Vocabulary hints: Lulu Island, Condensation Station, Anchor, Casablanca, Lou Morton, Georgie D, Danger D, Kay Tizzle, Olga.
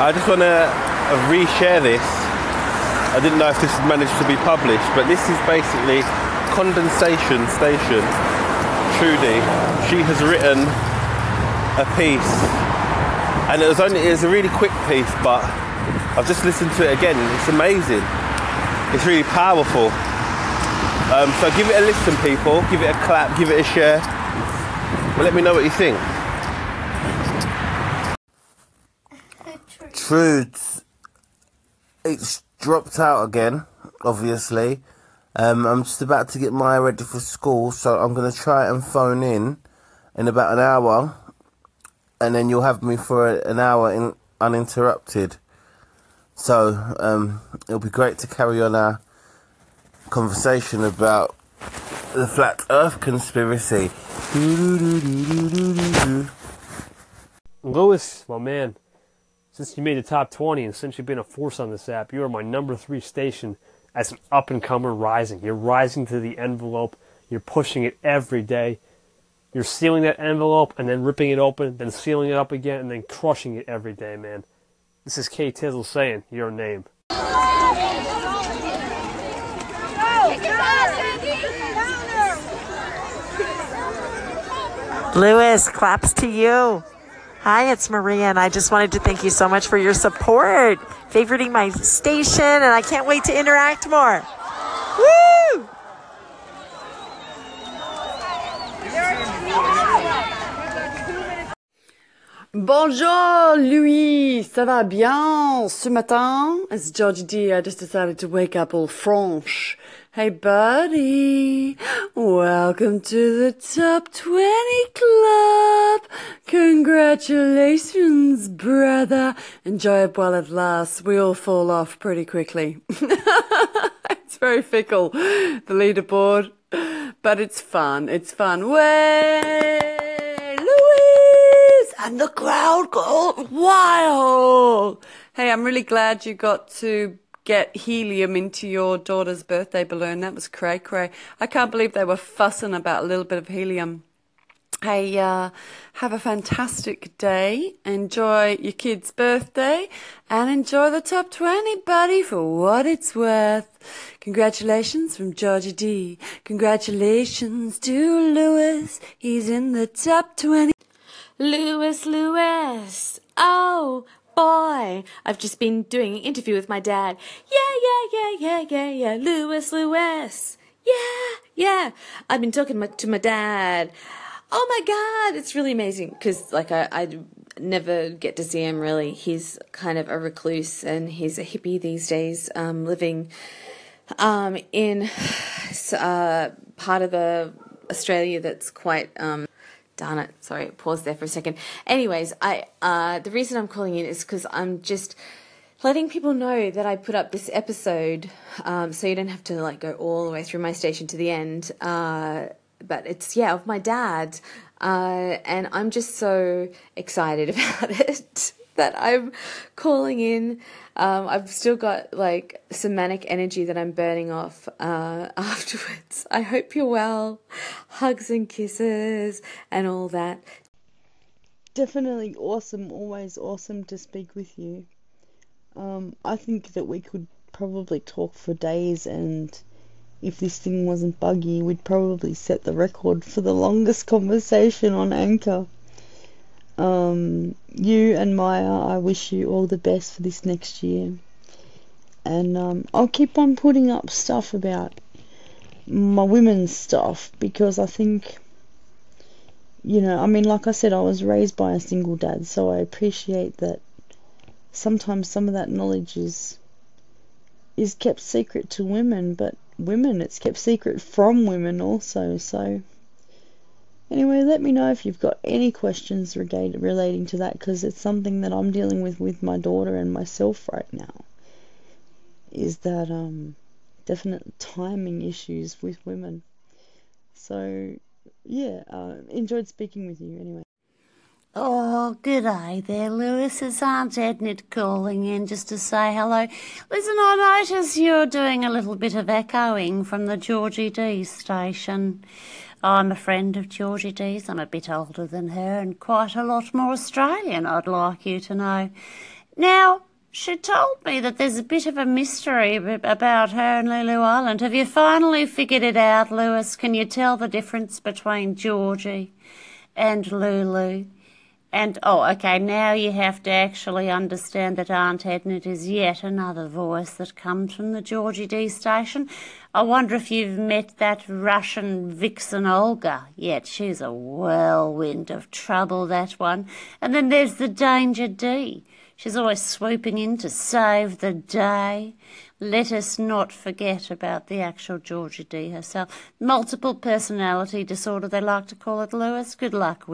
I just want to reshare this. I didn't know if this managed to be published, but this is basically Condensation Station. Trudy, she has written a piece, and it was a really quick piece, but I've just listened to it again. It's amazing. It's really powerful. So give it a listen, people. Give it a clap. Give it a share. But let me know what you think. Truth, it's dropped out again, obviously. I'm just about to get Maya ready for school, so I'm going to try and phone in about an hour, and then you'll have me for an hour in uninterrupted. So it'll be great to carry on our conversation about the flat earth conspiracy. Lewis, my man. Since you made the top 20 and since you've been a force on this app, you are my number 3 station as an up-and-comer rising. You're rising to the envelope. You're pushing it every day. You're sealing that envelope and then ripping it open, then sealing it up again, and then crushing it every day, man. This is Kay Tizzle saying your name. Lewis, claps to you. Hi, it's Maria, and I just wanted to thank you so much for your support, favoriting my station, and I can't wait to interact more. Woo! Bonjour, Louis. Ça va bien ce matin? It's Georgie D. I just decided to wake up all French. Hey, buddy. Welcome to the Top 20 Club. Congratulations, brother. Enjoy it while it lasts. We all fall off pretty quickly. It's very fickle, the leaderboard. But it's fun. It's fun. Way, Louis! And the crowd goes wild. Hey, I'm really glad you got to get helium into your daughter's birthday balloon. That was cray cray. I can't believe they were fussing about a little bit of helium. Hey, have a fantastic day. Enjoy your kid's birthday and enjoy the top 20, buddy, for what it's worth. Congratulations from Georgie D. Congratulations to Lewis. He's in the top 20. Lewis. Oh, boy, I've just been doing an interview with my dad. Yeah, Lewis. Yeah. I've been talking to my dad. Oh my God, it's really amazing because, like, I never get to see him really. He's kind of a recluse and he's a hippie these days, living in part of the Australia that's quite... Darn it. Sorry, pause there for a second. Anyways, the reason I'm calling in is because I'm just letting people know that I put up this episode, so you don't have to, like, go all the way through my station to the end. But it's, of my dad. And I'm just so excited about it that I'm calling in. I've still got, like, some manic energy that I'm burning off afterwards. I hope you're well. Hugs and kisses and all that. Definitely awesome. Always awesome to speak with you. I think that we could probably talk for days, and if this thing wasn't buggy, we'd probably set the record for the longest conversation on Anchor. You and Maya, I wish you all the best for this next year, and I'll keep on putting up stuff about my women's stuff, because I think, like I said, I was raised by a single dad, so I appreciate that sometimes some of that knowledge is kept secret to women, but it's kept secret from women also, so... Anyway, let me know if you've got any questions relating to that, because it's something that I'm dealing with my daughter and myself right now, is that definite timing issues with women. So, enjoyed speaking with you anyway. Oh, good day there, Lewis. It's Aunt Ednit calling in just to say hello. Listen, I notice you're doing a little bit of echoing from the Georgie D station. I'm a friend of Georgie D's. I'm a bit older than her and quite a lot more Australian, I'd like you to know. Now, she told me that there's a bit of a mystery about her and Lulu Island. Have you finally figured it out, Lewis? Can you tell the difference between Georgie and Lulu? And, oh, okay, now you have to actually understand that Aunt Edna is yet another voice that comes from the Georgie D station. I wonder if you've met that Russian vixen Olga yet. She's a whirlwind of trouble, that one. And then there's the Danger D. She's always swooping in to save the day. Let us not forget about the actual Georgie D herself. Multiple personality disorder, they like to call it, Lewis. Good luck with